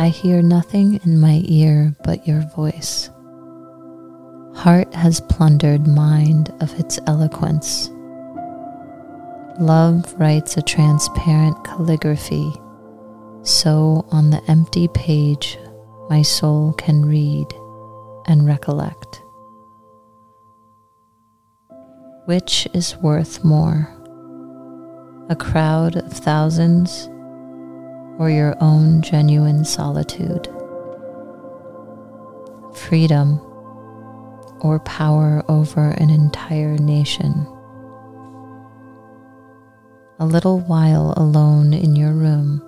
I hear nothing in my ear but your voice. Heart has plundered mind of its eloquence. Love writes a transparent calligraphy, so on the empty page my soul can read and recollect. Which is worth more, a crowd of thousands or your own genuine solitude? Freedom or power over an entire nation? A little while alone in your room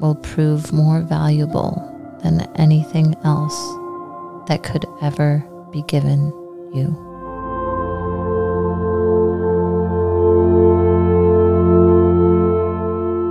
will prove more valuable than anything else that could ever be given you.